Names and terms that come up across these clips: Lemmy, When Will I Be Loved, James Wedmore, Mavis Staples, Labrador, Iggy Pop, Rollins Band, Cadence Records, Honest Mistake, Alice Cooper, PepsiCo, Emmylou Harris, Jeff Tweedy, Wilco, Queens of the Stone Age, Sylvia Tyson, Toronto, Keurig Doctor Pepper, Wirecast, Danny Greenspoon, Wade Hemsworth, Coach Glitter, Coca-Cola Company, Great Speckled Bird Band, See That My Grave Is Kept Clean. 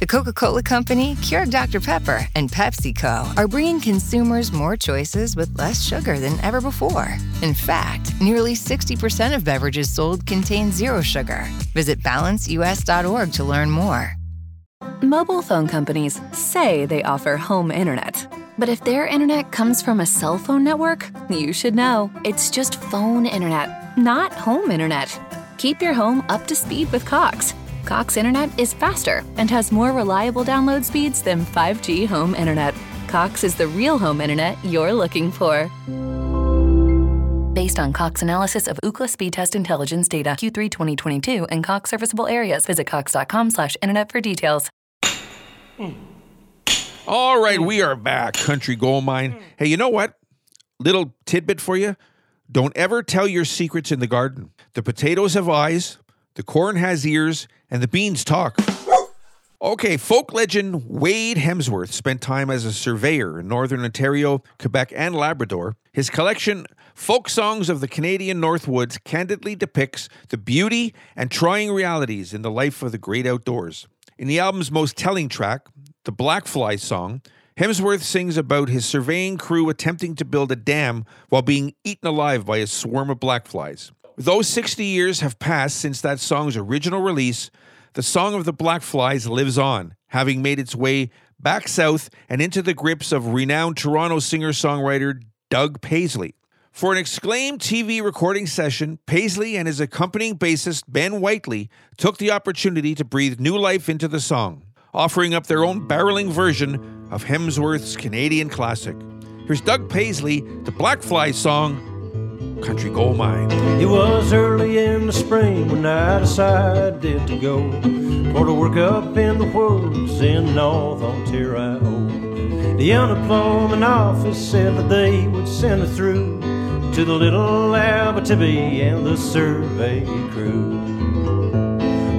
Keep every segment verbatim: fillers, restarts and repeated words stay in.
The Coca-Cola Company, Keurig Doctor Pepper, and PepsiCo are bringing consumers more choices with less sugar than ever before. In fact, nearly sixty percent of beverages sold contain zero sugar. Visit balance u s dot org to learn more. Mobile phone companies say they offer home internet. But if their internet comes from a cell phone network, you should know. It's just phone internet, not home internet. Keep your home up to speed with Cox. Cox internet is faster and has more reliable download speeds than five G home internet. Cox is the real home internet you're looking for. Based on Cox analysis of Ookla speed test intelligence data, Q three twenty twenty-two, and Cox serviceable areas. Visit cox dot com slash internet for details. Mm. All right, we are back, Country Goldmine. Hey, you know what? Little tidbit for you. Don't ever tell your secrets in the garden. The potatoes have eyes, the corn has ears, and the beans talk. Okay, folk legend Wade Hemsworth spent time as a surveyor in northern Ontario, Quebec, and Labrador. His collection, Folk Songs of the Canadian North Woods, candidly depicts the beauty and trying realities in the life of the great outdoors. In the album's most telling track, The Black Fly Song, Hemsworth sings about his surveying crew attempting to build a dam while being eaten alive by a swarm of blackflies. Though sixty years have passed since that song's original release, the Song of the Black Flies lives on, having made its way back south and into the grips of renowned Toronto singer-songwriter Doug Paisley. For an acclaimed T V recording session, Paisley and his accompanying bassist Ben Whiteley took the opportunity to breathe new life into the song, offering up their own barreling version of Hemsworth's Canadian classic. Here's Doug Paisley, The Black Fly Song, Country Goldmine. It was early in the spring when I decided to go for to work up in the woods in North Ontario. The unemployment office said that they would send her through to the little Abitibi and the survey crew.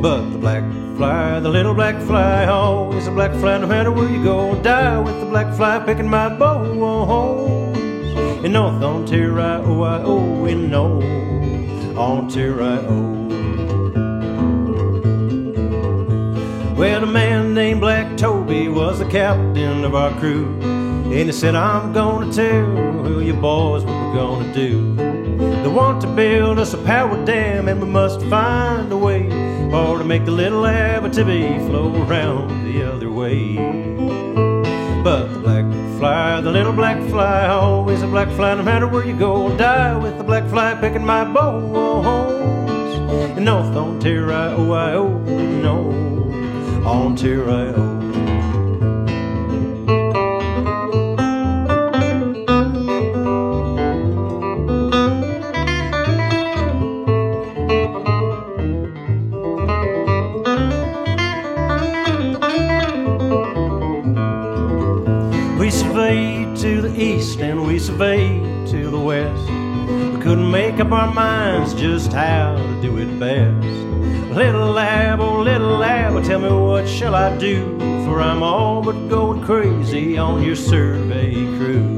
But the black fly, the little black fly, always a black fly, no matter where you go. Die with the black fly, picking my bones in North Ontario, oh, in North Ontario. Well, a man named Black Toby was the captain of our crew, and he said, I'm gonna tell who you boys what we're gonna do. They want to build us a power dam, and we must find a way or to make the little Abitibi flow around the other way. But the black fly, the little black fly, always a black fly, no matter where you go. Die with the black fly, picking my bones in North Ontario, O I O, North Ontario. And we surveyed to the west. We couldn't make up our minds just how to do it best. Little lab, oh little lab, tell me what shall I do, for I'm all but going crazy on your survey crew.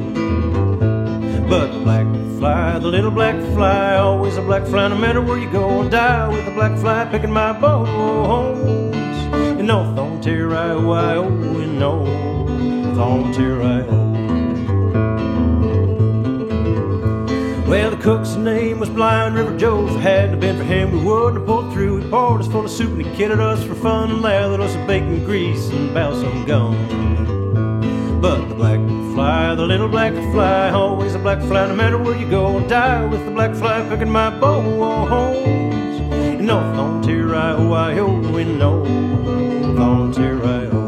But the black fly, the little black fly, always a black fly, no matter where you go. Die with the black fly, picking my bones in North Ontario, oh, in North Ontario. Well, the cook's name was Blind River Joe's. If it hadn't been for him, we wouldn't have pulled through. He poured us full of soup and he kitted us for fun and lathered us with bacon grease and balsam gum. But the black fly, the little black fly, always a black fly, no matter where you go. Die with the black fly, picking my bones in North Ontario, O I O, in North Ontario.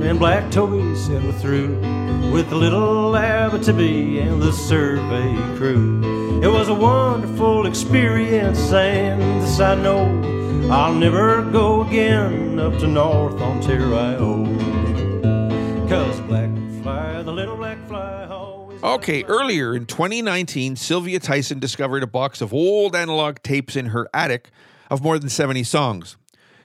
And Black Toby said we're through with the little Abitibi and the survey crew. It was a wonderful experience, and this I know, I'll never go again up to North Ontario. Cause black fly, the little black fly, always. Okay, earlier in twenty nineteen, Sylvia Tyson discovered a box of old analog tapes in her attic of more than seventy songs.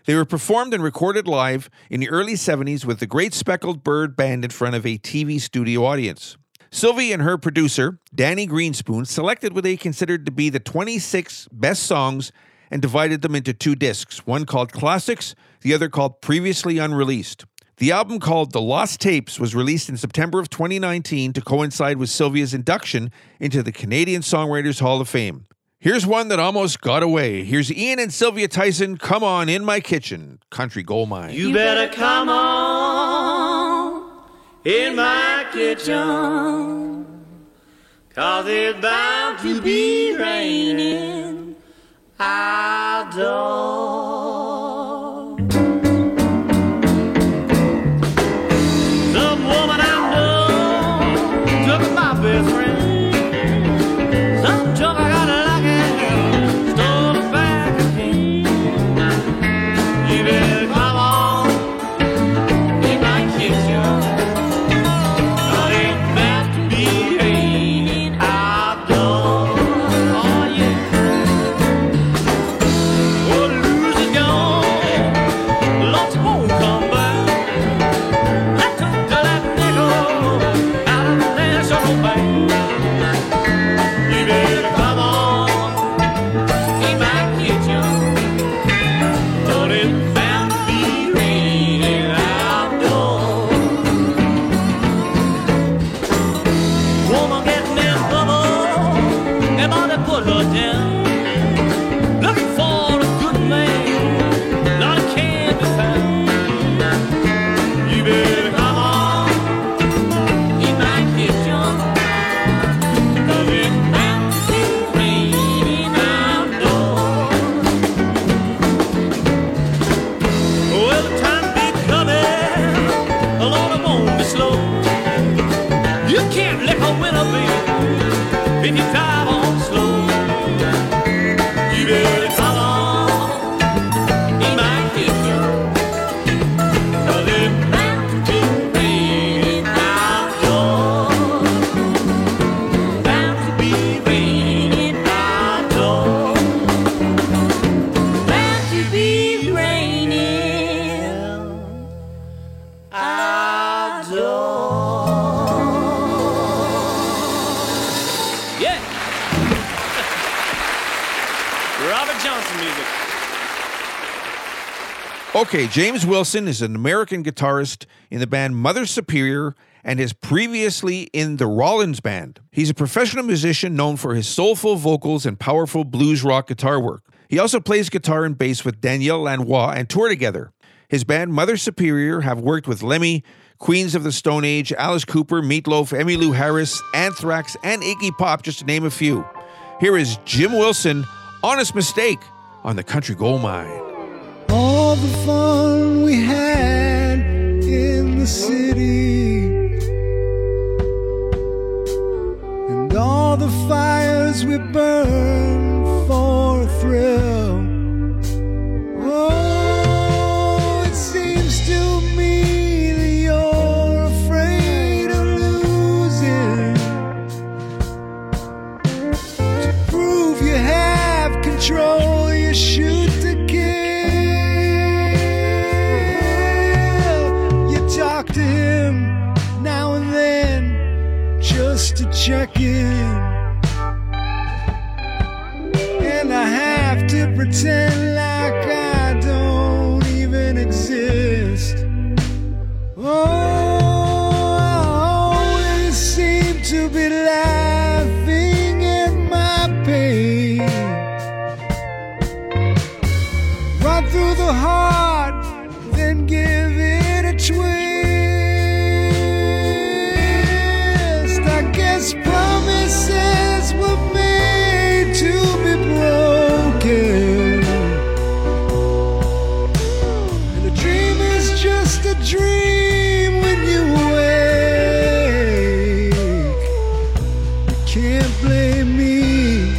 They were performed and recorded live in the early seventies with the Great Speckled Bird Band in front of a T V studio audience. Sylvia and her producer, Danny Greenspoon, selected what they considered to be the twenty-six best songs and divided them into two discs, one called Classics, the other called Previously Unreleased. The album called The Lost Tapes was released in September of twenty nineteen to coincide with Sylvia's induction into the Canadian Songwriters Hall of Fame. Here's one that almost got away. Here's Ian and Sylvia Tyson, Come On In My Kitchen, Country Goldmine. You better come on in my kitchen, 'cause it's bound to be raining outdoors. Okay, James Wilson is an American guitarist in the band Mother Superior and is previously in the Rollins Band. He's a professional musician known for his soulful vocals and powerful blues rock guitar work. He also plays guitar and bass with Danielle Lanois and tour together. His band Mother Superior have worked with Lemmy, Queens of the Stone Age, Alice Cooper, Meatloaf, Emmylou Harris, Anthrax, and Iggy Pop, just to name a few. Here is Jim Wilson, Honest Mistake, on the Country Goldmine. All the fun we had in the city, and all the fires we burned for a thrill. Oh, it seems to me that you're afraid of losing. To prove you have control, you shoot the to him now and then just to check in, and I have to pretend like I don't even exist. Oh, I always seem to be laughing at my pain, right through the heart, then give it a twist. Promises were made to be broken, and a dream is just a dream when you wake. You can't blame me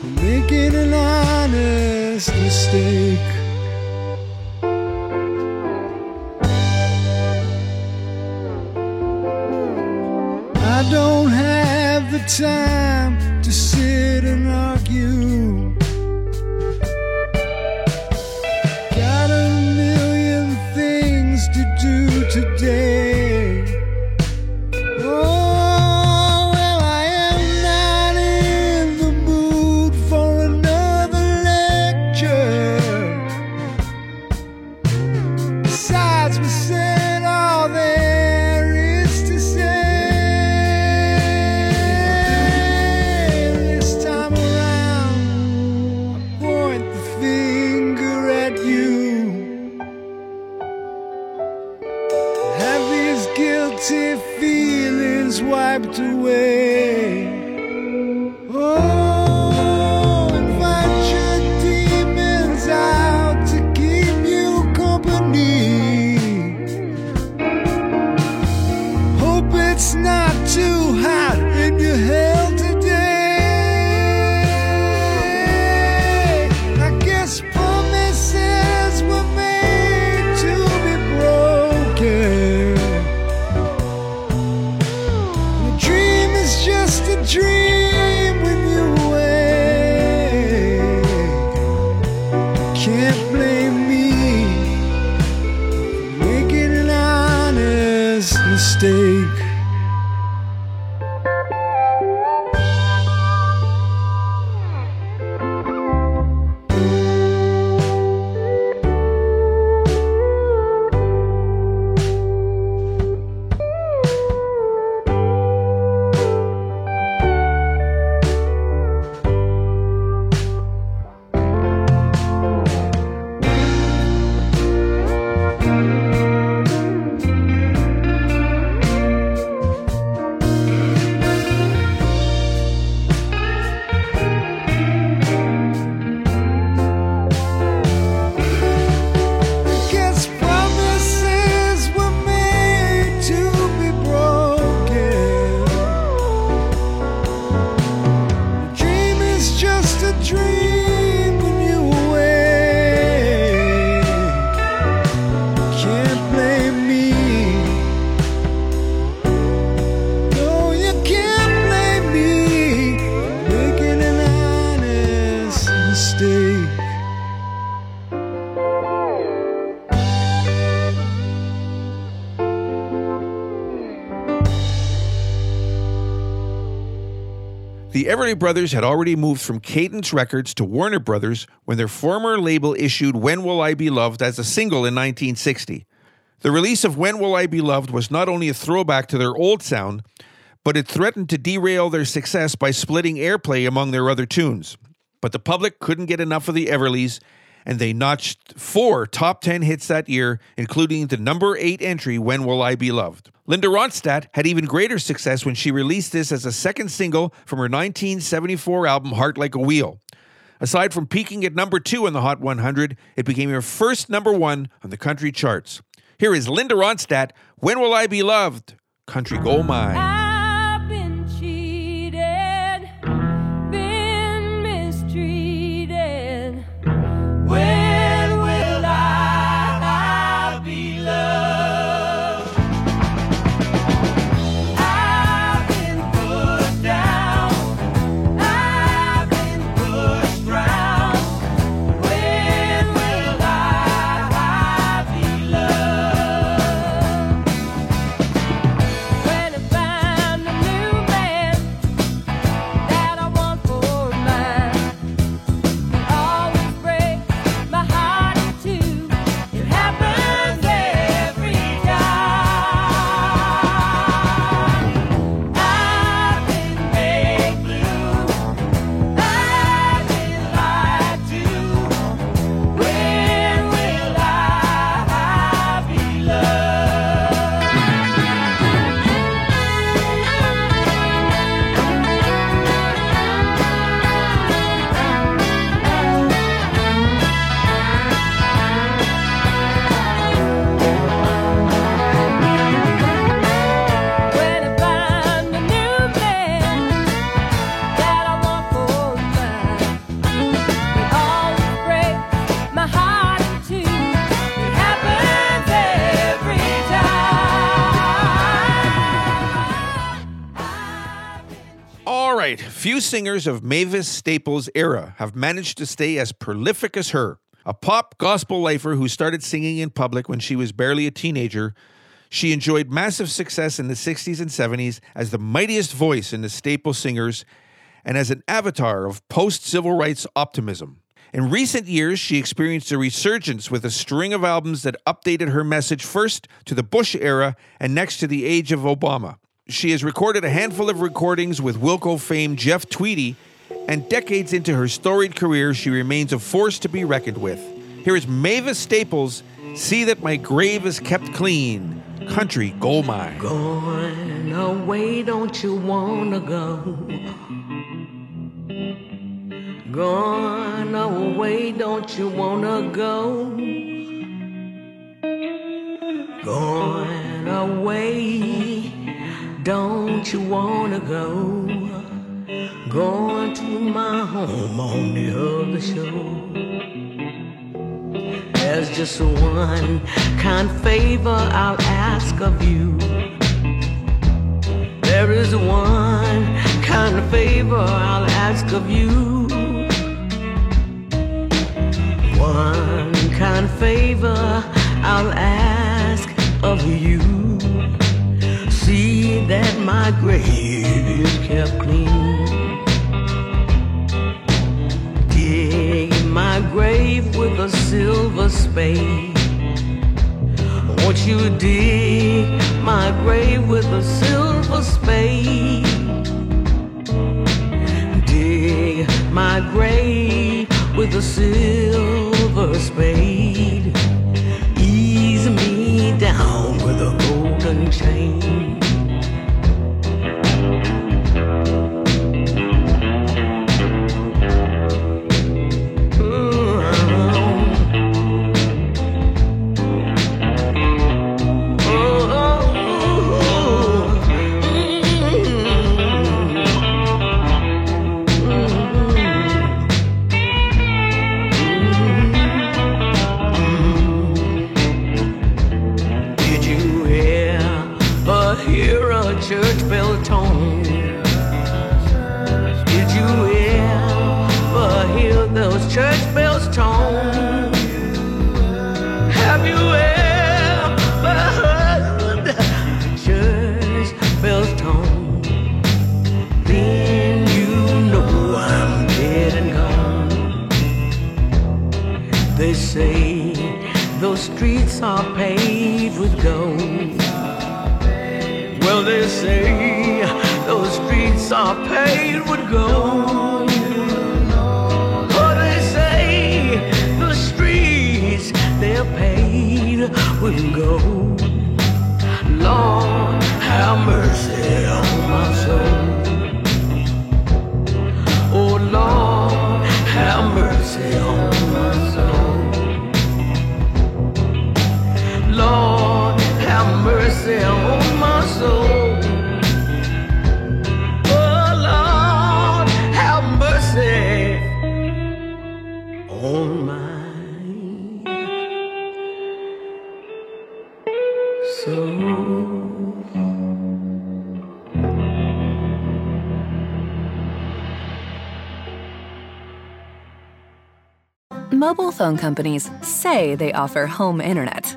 for making an honest mistake. I mistake. The Everly Brothers had already moved from Cadence Records to Warner Brothers when their former label issued When Will I Be Loved as a single in nineteen sixty. The release of When Will I Be Loved was not only a throwback to their old sound, but it threatened to derail their success by splitting airplay among their other tunes. But the public couldn't get enough of the Everlys, and they notched four top ten hits that year, including the number eight entry, When Will I Be Loved. Linda Ronstadt had even greater success when she released this as a second single from her nineteen seventy-four album, Heart Like a Wheel. Aside from peaking at number two in the Hot one hundred, it became her first number one on the country charts. Here is Linda Ronstadt, When Will I Be Loved? Country Gold Mine. Few singers of Mavis Staples' era have managed to stay as prolific as her. A pop gospel lifer who started singing in public when she was barely a teenager, she enjoyed massive success in the sixties and seventies as the mightiest voice in the Staples singers and as an avatar of post-civil rights optimism. In recent years, she experienced a resurgence with a string of albums that updated her message first to the Bush era and next to the age of Obama. She has recorded a handful of recordings with Wilco fame Jeff Tweedy, and decades into her storied career, she remains a force to be reckoned with. Here is Mavis Staples, See That My Grave Is Kept Clean, Country Gold Mine. Going away, don't you wanna go? Going away, don't you wanna go? Going away, don't you wanna go? Going to my home on the other shore. There's just one kind favor I'll ask of you. There is one kind of favor I'll ask of you. One kind of favor I'll ask of you. See that my grave is kept clean. Dig my grave with a silver spade. Won't you dig my grave with a silver spade? Dig my grave with a silver spade. Ease me down with a golden chain. church bells tone. Have you ever heard the church bells tone? Then you know I'm dead and gone. They say those streets are paved with gold. Well, they say those streets are paved with gold. Oh, they say the streets, they're paved with gold. Lord, have mercy on my soul. Oh, Lord, have mercy on my soul. Lord, have mercy on my soul. Oh Lord, have mercy on my soul. Mobile phone companies say they offer home internet.